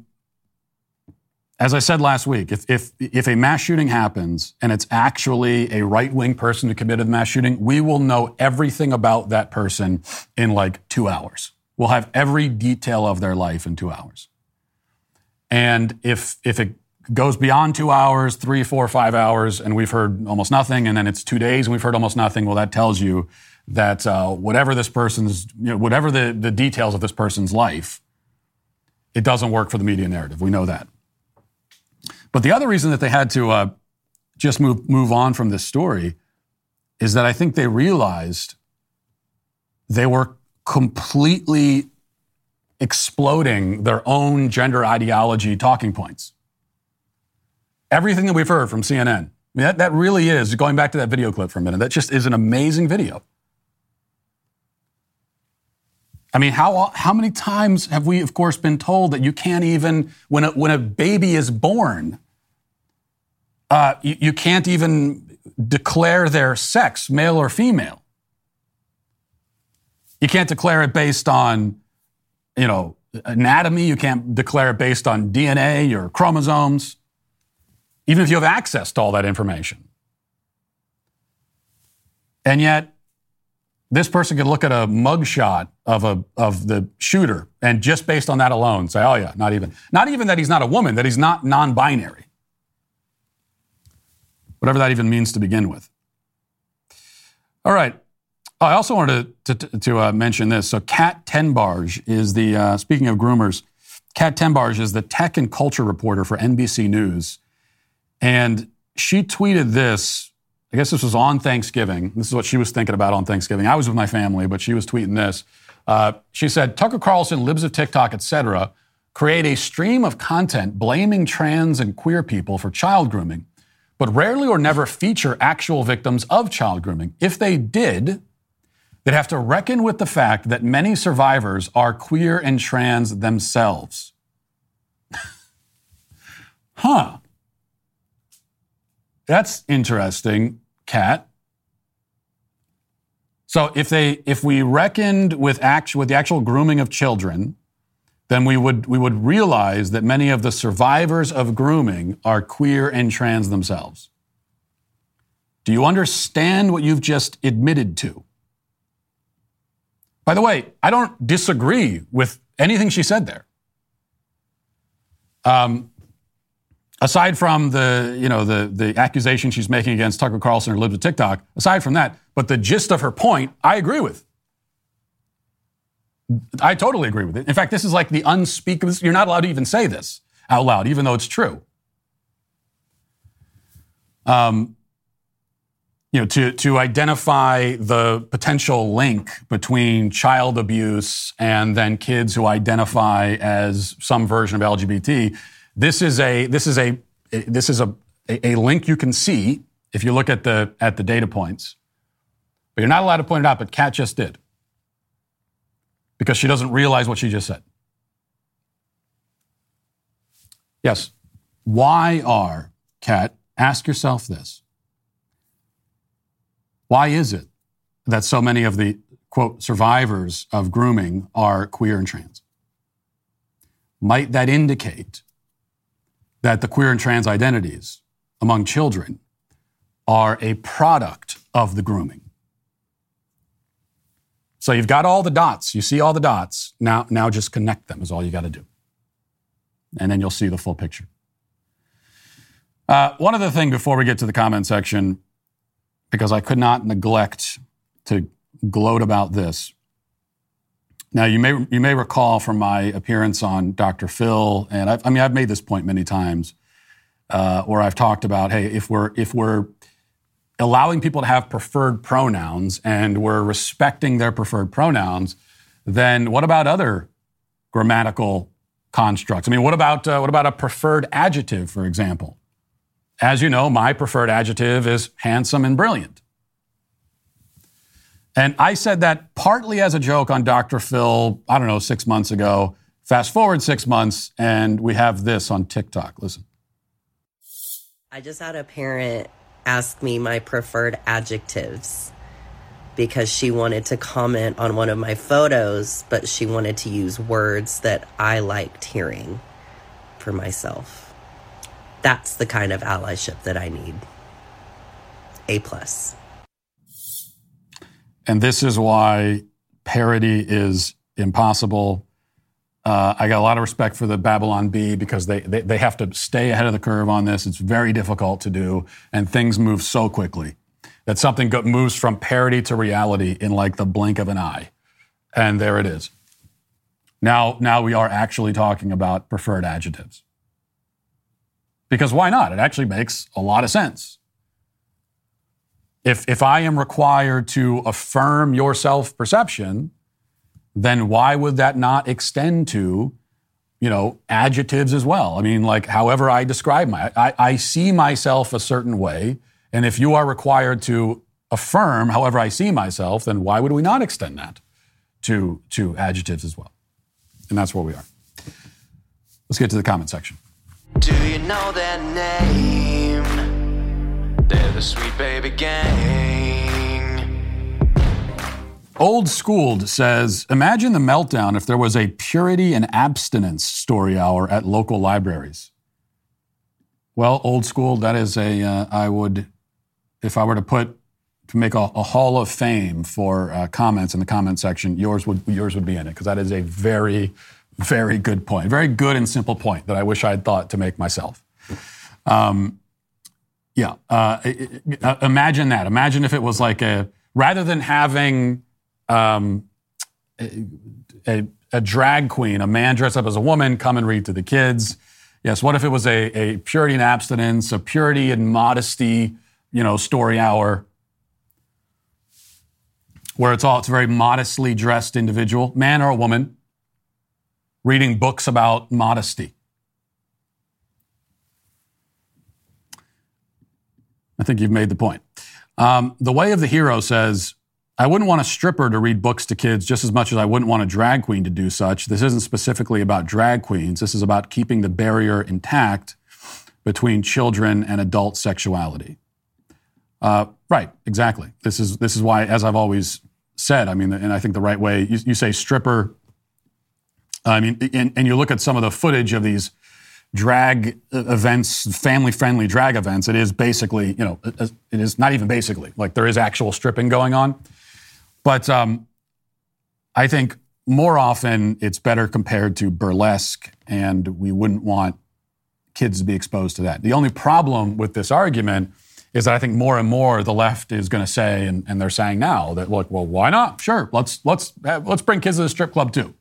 I said last week, if a mass shooting happens and it's actually a right-wing person who committed the mass shooting, we will know everything about that person in 2 hours. We'll have every detail of their life in 2 hours. And if it goes beyond 2 hours, 3, 4, 5 hours, and we've heard almost nothing, and then it's 2 days and we've heard almost nothing, well, that tells you that whatever this person's, whatever the details of this person's life, it doesn't work for the media narrative. We know that. But the other reason that they had to just move on from this story is that I think they realized they were completely exploding their own gender ideology talking points. Everything that we've heard from CNN, I mean, that really is, going back to that video clip for a minute, that just is an amazing video. I mean, how many times have we, of course, been told that you can't even, when a baby is born, you can't even declare their sex, male or female. You can't declare it based on, anatomy. You can't declare it based on DNA or chromosomes, even if you have access to all that information. And yet, this person could look at a mugshot of the shooter and just based on that alone say, oh yeah, not even that he's not a woman, that he's not non-binary. Whatever that even means to begin with. All right. I also wanted to mention this. So Kat Tenbarge is the, speaking of groomers, Kat Tenbarge is the tech and culture reporter for NBC News. And she tweeted this. I guess this was on Thanksgiving. This is what she was thinking about on Thanksgiving. I was with my family, but she was tweeting this. She said, Tucker Carlson, Libs of TikTok, etc., create a stream of content blaming trans and queer people for child grooming, but rarely or never feature actual victims of child grooming. If they did, they'd have to reckon with the fact that many survivors are queer and trans themselves. Huh. That's interesting, Kat. So if we reckoned with the actual grooming of children, then we would realize that many of the survivors of grooming are queer and trans themselves. Do you understand what you've just admitted to? By the way, I don't disagree with anything she said there. Aside from the accusation she's making against Tucker Carlson or Libs of TikTok, aside from that, but the gist of her point, I agree with. I totally agree with it. In fact, this is like the unspeakable. You're not allowed to even say this out loud, even though it's true. To identify the potential link between child abuse and then kids who identify as some version of LGBT. This is a link you can see if you look at the data points, but you're not allowed to point it out. But Kat just did, because she doesn't realize what she just said. Yes, why are, Kat? Ask yourself this: why is it that so many of the quote survivors of grooming are queer and trans? Might that indicate that the queer and trans identities among children are a product of the grooming? So you've got all the dots. You see all the dots. Now just connect them is all you got to do. And then you'll see the full picture. One other thing before we get to the comment section, because I could not neglect to gloat about this. Now, you may recall from my appearance on Dr. Phil, and I've made this point many times, where I've talked about, hey, if we're allowing people to have preferred pronouns and we're respecting their preferred pronouns, then what about other grammatical constructs? I mean, what about a preferred adjective, for example? As you know, my preferred adjective is handsome and brilliant. And I said that partly as a joke on Dr. Phil, 6 months ago. Fast forward 6 months, and we have this on TikTok. Listen. I just had a parent ask me my preferred adjectives because she wanted to comment on one of my photos, but she wanted to use words that I liked hearing for myself. That's the kind of allyship that I need. A+. And this is why parody is impossible. I got a lot of respect for the Babylon Bee because they have to stay ahead of the curve on this. It's very difficult to do, and things move so quickly that something moves from parody to reality in like the blink of an eye. And there it is. Now we are actually talking about preferred adjectives. Because why not? It actually makes a lot of sense. If I am required to affirm your self-perception, then why would that not extend to, adjectives as well? I mean, like, however I describe I see myself a certain way, and if you are required to affirm however I see myself, then why would we not extend that to adjectives as well? And that's where we are. Let's get to the comment section. Do you know their name? They're the Sweet Baby Gang. Old Schooled says, imagine the meltdown if there was a purity and abstinence story hour at local libraries. Well, Old Schooled, that is I would, if I were to put can make a hall of fame for comments in the comment section, yours would be in it, because that is a very, very good point. Very good and simple point that I wish I had thought to make myself. Imagine that. Imagine if it was like rather than having a drag queen, a man dressed up as a woman, come and read to the kids. Yes, what if it was a purity and abstinence, a purity and modesty, story hour, where it's a very modestly dressed individual, man or a woman, reading books about modesty. I think you've made the point. The Way of the Hero says, I wouldn't want a stripper to read books to kids just as much as I wouldn't want a drag queen to do such. This isn't specifically about drag queens. This is about keeping the barrier intact between children and adult sexuality. Right, exactly. This is why, as I've always said, and I think the right way, you say stripper, and you look at some of the footage of these drag events, family-friendly drag events, it is basically, it is not even basically, like there is actual stripping going on. But I think more often it's better compared to burlesque, and we wouldn't want kids to be exposed to that. The only problem with this argument is that I think more and more the left is going to say, and they're saying now, that, look, well, why not? Sure, let's bring kids to the strip club too.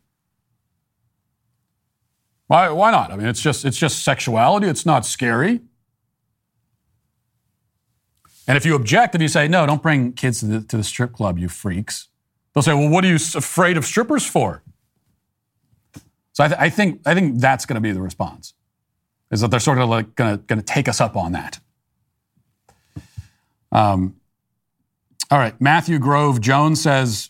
Why not? It's just sexuality. It's not scary. And if you object, if you say, no, don't bring kids to the strip club, you freaks, they'll say, well, what are you afraid of strippers for? So I think that's going to be the response, is that they're sort of like going to take us up on that. All right. Matthew Grove Jones says,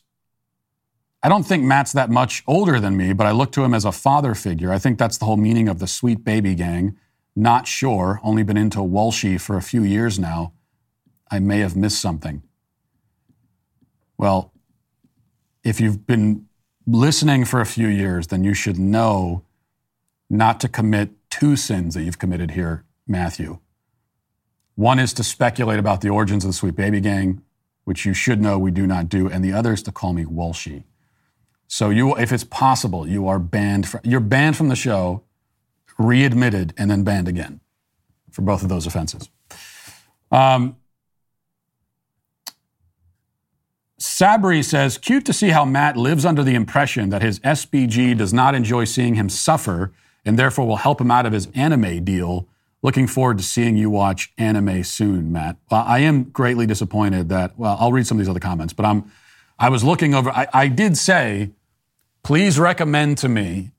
I don't think Matt's that much older than me, but I look to him as a father figure. I think that's the whole meaning of the Sweet Baby Gang. Not sure. Only been into Walshy for a few years now. I may have missed something. Well, if you've been listening for a few years, then you should know not to commit two sins that you've committed here, Matthew. One is to speculate about the origins of the Sweet Baby Gang, which you should know we do not do, and the other is to call me Walshy. So if it's possible, you are banned. You're banned from the show, readmitted, and then banned again for both of those offenses. Sabri says, cute to see how Matt lives under the impression that his SBG does not enjoy seeing him suffer and therefore will help him out of his anime deal. Looking forward to seeing you watch anime soon, Matt. Well, I am greatly disappointed that, I'll read some of these other comments, but I was looking over, I did say, please recommend to me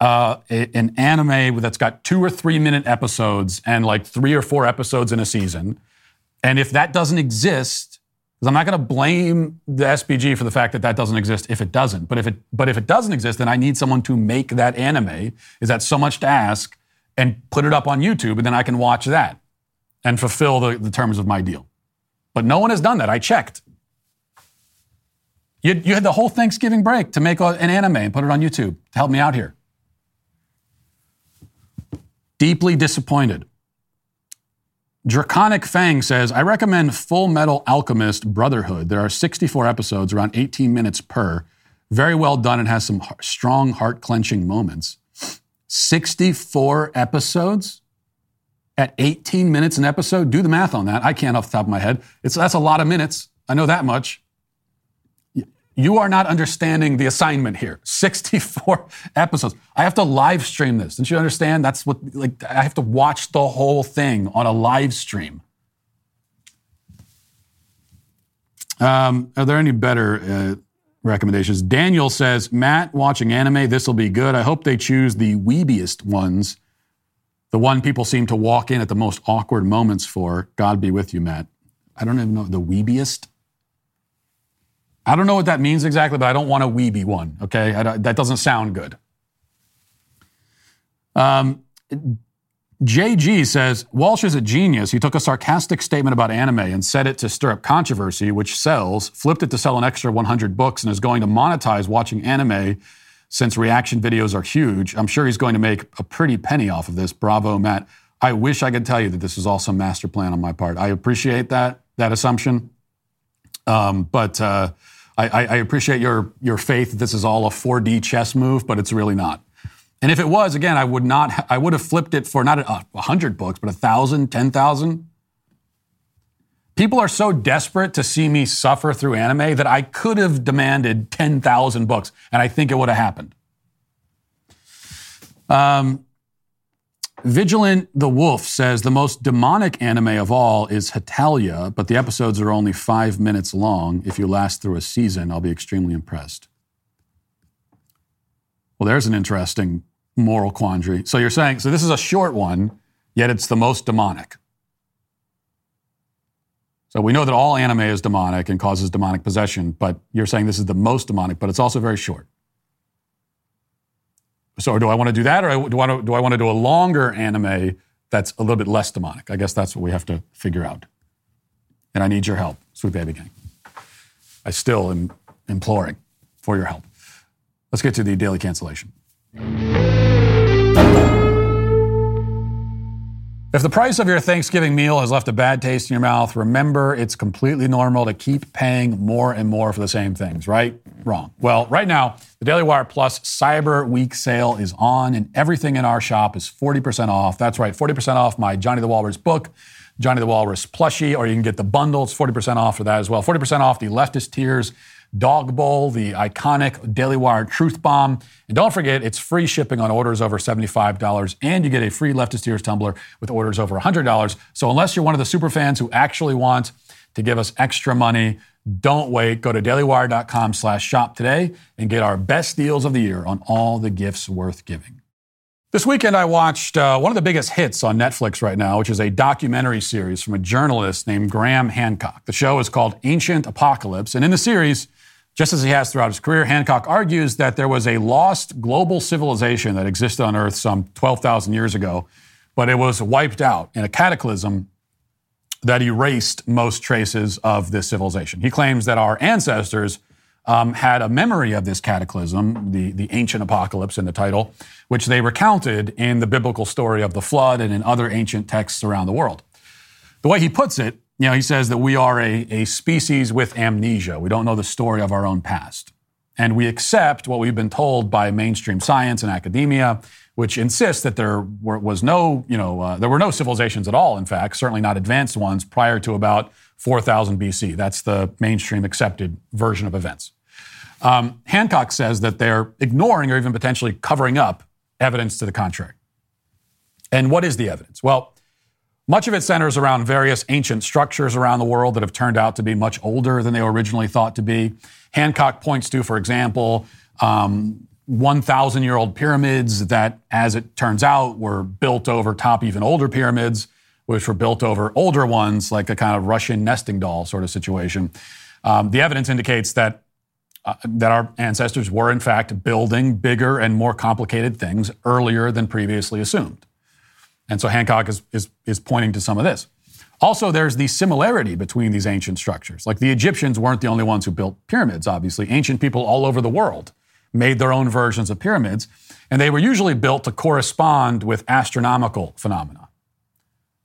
an anime that's got 2 or 3 minute episodes and like 3 or 4 episodes in a season. And if that doesn't exist, because I'm not going to blame the SBG for the fact that doesn't exist if it doesn't. But if it doesn't exist, then I need someone to make that anime. Is that so much to ask? And put it up on YouTube, and then I can watch that and fulfill the terms of my deal. But no one has done that. I checked. You had the whole Thanksgiving break to make an anime and put it on YouTube to help me out here. Deeply disappointed. Draconic Fang says, I recommend Full Metal Alchemist Brotherhood. There are 64 episodes, around 18 minutes per. Very well done and has some strong heart-clenching moments. 64 episodes at 18 minutes an episode? Do the math on that. I can't off the top of my head. That's a lot of minutes. I know that much. You are not understanding the assignment here. 64 episodes. I have to live stream this. Don't you understand? That's what, I have to watch the whole thing on a live stream. Are there any better recommendations? Daniel says, Matt, watching anime, this'll be good. I hope they choose the weebiest ones. The one people seem to walk in at the most awkward moments for. God be with you, Matt. I don't even know, the weebiest? I don't know what that means exactly, but I don't want a weeby one, okay? That doesn't sound good. JG says, Walsh is a genius. He took a sarcastic statement about anime and said it to stir up controversy, which sells, flipped it to sell an extra 100 books, and is going to monetize watching anime since reaction videos are huge. I'm sure he's going to make a pretty penny off of this. Bravo, Matt. I wish I could tell you that this is all some master plan on my part. I appreciate that assumption. But I appreciate your faith that this is all a 4D chess move, but it's really not. And if it was, again, I would have flipped it for not 100 books, but 1,000, 10,000. People are so desperate to see me suffer through anime that I could have demanded 10,000 books, and I think it would have happened. Vigilant the Wolf says the most demonic anime of all is Hetalia, but the episodes are only 5 minutes long. If you last through a season, I'll be extremely impressed. Well, there's an interesting moral quandary. So you're saying, so this is a short one, yet it's the most demonic. So we know that all anime is demonic and causes demonic possession, but you're saying this is the most demonic, but it's also very short. So do I want to do that, or do I want to do a longer anime that's a little bit less demonic? I guess that's what we have to figure out. And I need your help, Sweet Baby Gang. I still am imploring for your help. Let's get to the daily cancellation. If the price of your Thanksgiving meal has left a bad taste in your mouth, remember it's completely normal to keep paying more and more for the same things, right? Wrong. Well, right now, the Daily Wire Plus Cyber Week sale is on, and everything in our shop is 40% off. That's right, 40% off my Johnny the Walrus book, Johnny the Walrus plushie, or you can get the bundle. It's 40% off for that as well. 40% off the Leftist Tears Dog Bowl, the iconic Daily Wire Truth Bomb. And don't forget, it's free shipping on orders over $75, and you get a free Leftist Tears tumbler with orders over $100. So unless you're one of the super fans who actually want to give us extra money, don't wait. Go to dailywire.com/shop today and get our best deals of the year on all the gifts worth giving. This weekend, I watched one of the biggest hits on Netflix right now, which is a documentary series from a journalist named Graham Hancock. The show is called Ancient Apocalypse, and in the series, just as he has throughout his career, Hancock argues that there was a lost global civilization that existed on Earth some 12,000 years ago, but it was wiped out in a cataclysm that erased most traces of this civilization. He claims that our ancestors had a memory of this cataclysm, the ancient apocalypse in the title, which they recounted in the biblical story of the flood and in other ancient texts around the world. The way he puts it, you know, he says that we are a species with amnesia. We don't know the story of our own past. And we accept what we've been told by mainstream science and academia, which insists that there were no civilizations at all, in fact, certainly not advanced ones, prior to about 4,000 BC. That's the mainstream accepted version of events. Hancock says that they're ignoring or even potentially covering up evidence to the contrary. And what is the evidence? Well, much of it centers around various ancient structures around the world that have turned out to be much older than they were originally thought to be. Hancock points to, for example, 1,000-year-old pyramids that, as it turns out, were built over top even older pyramids, which were built over older ones, like a kind of Russian nesting doll sort of situation. The evidence indicates that our ancestors were, in fact, building bigger and more complicated things earlier than previously assumed. And so Hancock is pointing to some of this. Also, there's the similarity between these ancient structures. Like the Egyptians weren't the only ones who built pyramids, obviously. Ancient people all over the world made their own versions of pyramids, and they were usually built to correspond with astronomical phenomena.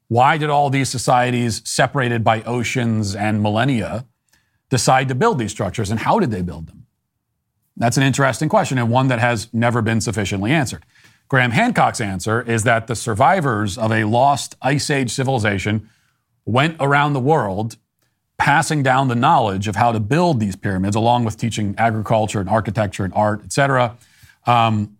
Why did all these societies, separated by oceans and millennia, decide to build these structures, and how did they build them? That's an interesting question, and one that has never been sufficiently answered. Graham Hancock's answer is that the survivors of a lost Ice Age civilization went around the world passing down the knowledge of how to build these pyramids, along with teaching agriculture and architecture and art, etc. And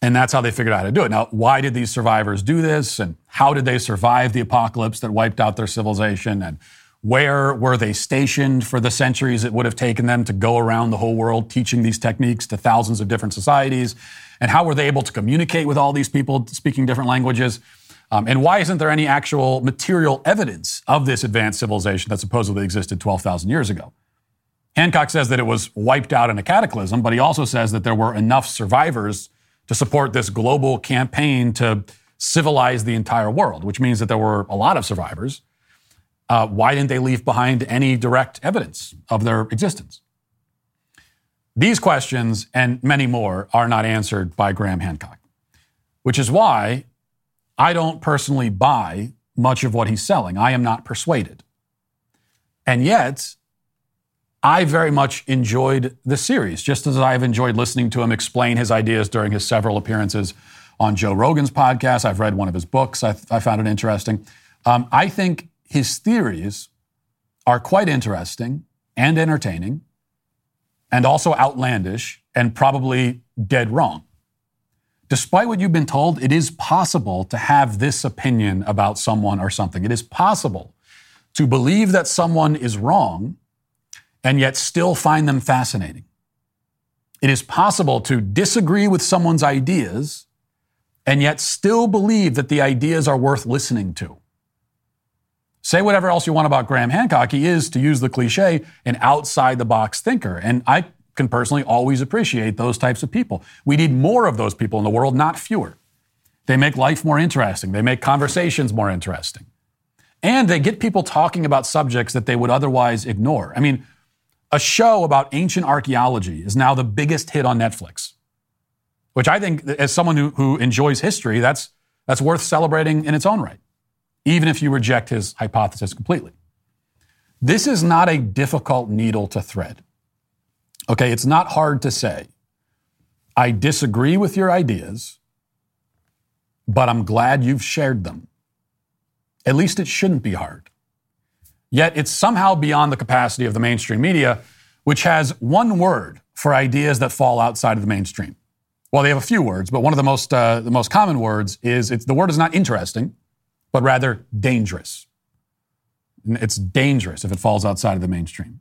that's how they figured out how to do it. Now, why did these survivors do this? And how did they survive the apocalypse that wiped out their civilization? And where were they stationed for the centuries it would have taken them to go around the whole world teaching these techniques to thousands of different societies? And how were they able to communicate with all these people speaking different languages? And why isn't there any actual material evidence of this advanced civilization that supposedly existed 12,000 years ago? Hancock says that it was wiped out in a cataclysm, but he also says that there were enough survivors to support this global campaign to civilize the entire world, which means that there were a lot of survivors. Why didn't they leave behind any direct evidence of their existence? These questions and many more are not answered by Graham Hancock, which is why I don't personally buy much of what he's selling. I am not persuaded. And yet, I very much enjoyed the series, just as I've enjoyed listening to him explain his ideas during his several appearances on Joe Rogan's podcast. I've read one of his books. I found it interesting. I think his theories are quite interesting and entertaining and also outlandish and probably dead wrong. Despite what you've been told, it is possible to have this opinion about someone or something. It is possible to believe that someone is wrong and yet still find them fascinating. It is possible to disagree with someone's ideas and yet still believe that the ideas are worth listening to. Say whatever else you want about Graham Hancock, he is, to use the cliche, an outside-the-box thinker. And I can personally always appreciate those types of people. We need more of those people in the world, not fewer. They make life more interesting. They make conversations more interesting. And they get people talking about subjects that they would otherwise ignore. I mean, a show about ancient archaeology is now the biggest hit on Netflix, which I think, as someone who enjoys history, that's worth celebrating in its own right, even if you reject his hypothesis completely. This is not a difficult needle to thread. Okay, it's not hard to say, I disagree with your ideas, but I'm glad you've shared them. At least it shouldn't be hard. Yet it's somehow beyond the capacity of the mainstream media, which has one word for ideas that fall outside of the mainstream. Well, they have a few words, but one of the most common words is, the word is not interesting, but rather dangerous. It's dangerous if it falls outside of the mainstream.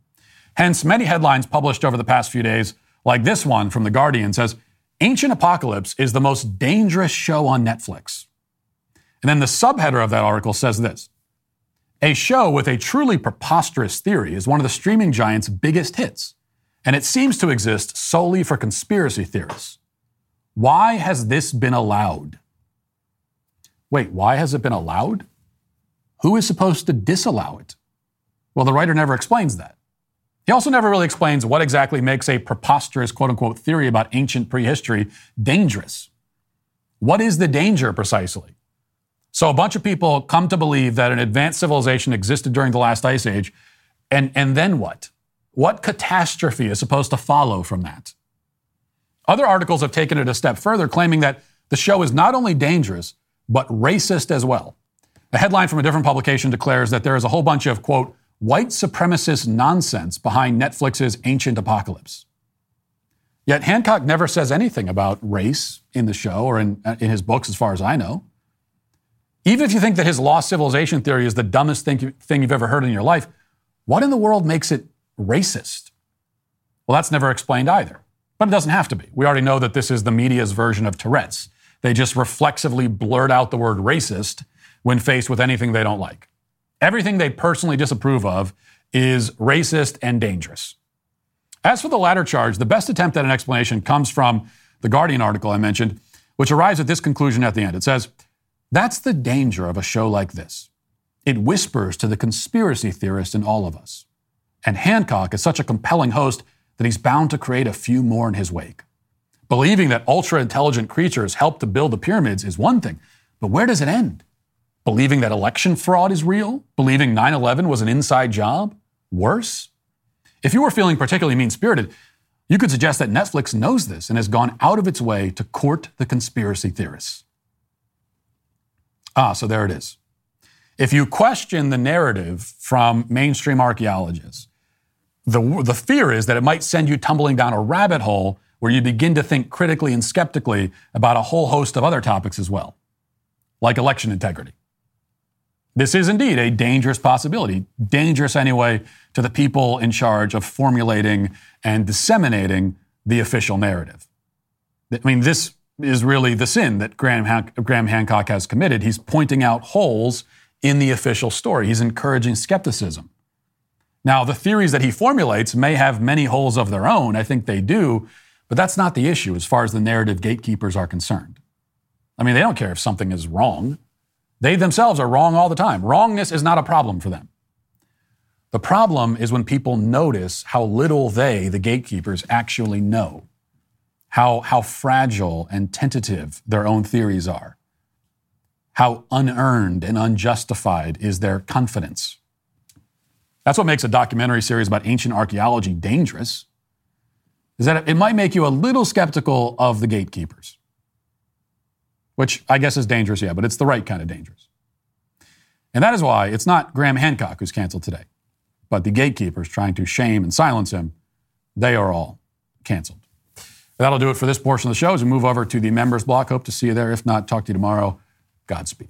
Hence, many headlines published over the past few days, like this one from The Guardian, says, Ancient Apocalypse is the most dangerous show on Netflix. And then the subheader of that article says this, a show with a truly preposterous theory is one of the streaming giant's biggest hits, and it seems to exist solely for conspiracy theorists. Why has this been allowed? Wait, why has it been allowed? Who is supposed to disallow it? Well, the writer never explains that. He also never really explains what exactly makes a preposterous, quote-unquote, theory about ancient prehistory dangerous. What is the danger, precisely? So a bunch of people come to believe that an advanced civilization existed during the last ice age, and then what? What catastrophe is supposed to follow from that? Other articles have taken it a step further, claiming that the show is not only dangerous, but racist as well. A headline from a different publication declares that there is a whole bunch of, quote, white supremacist nonsense behind Netflix's Ancient Apocalypse. Yet Hancock never says anything about race in the show or in his books, as far as I know. Even if you think that his lost civilization theory is the dumbest thing you've ever heard in your life, what in the world makes it racist? Well, that's never explained either. But it doesn't have to be. We already know that this is the media's version of Tourette's. They just reflexively blurt out the word racist when faced with anything they don't like. Everything they personally disapprove of is racist and dangerous. As for the latter charge, the best attempt at an explanation comes from the Guardian article I mentioned, which arrives at this conclusion at the end. It says, that's the danger of a show like this. It whispers to the conspiracy theorist in all of us. And Hancock is such a compelling host that he's bound to create a few more in his wake. Believing that ultra-intelligent creatures helped to build the pyramids is one thing, but where does it end? Believing that election fraud is real? Believing 9/11 was an inside job? Worse? If you were feeling particularly mean-spirited, you could suggest that Netflix knows this and has gone out of its way to court the conspiracy theorists. So there it is. If you question the narrative from mainstream archaeologists, the fear is that it might send you tumbling down a rabbit hole where you begin to think critically and skeptically about a whole host of other topics as well, like election integrity. This is indeed a dangerous possibility, dangerous anyway to the people in charge of formulating and disseminating the official narrative. I mean, this is really the sin that Graham Hancock has committed. He's pointing out holes in the official story. He's encouraging skepticism. Now, the theories that he formulates may have many holes of their own. I think they do. But that's not the issue as far as the narrative gatekeepers are concerned. I mean, they don't care if something is wrong. They themselves are wrong all the time. Wrongness is not a problem for them. The problem is when people notice how little they, the gatekeepers, actually know, how fragile and tentative their own theories are, how unearned and unjustified is their confidence. That's what makes a documentary series about ancient archaeology dangerous, is that it might make you a little skeptical of the gatekeepers, which I guess is dangerous, yeah, but it's the right kind of dangerous. And that is why it's not Graham Hancock who's canceled today, but the gatekeepers trying to shame and silence him, they are all canceled. That'll do it for this portion of the show as we move over to the members block. Hope to see you there. If not, talk to you tomorrow. Godspeed.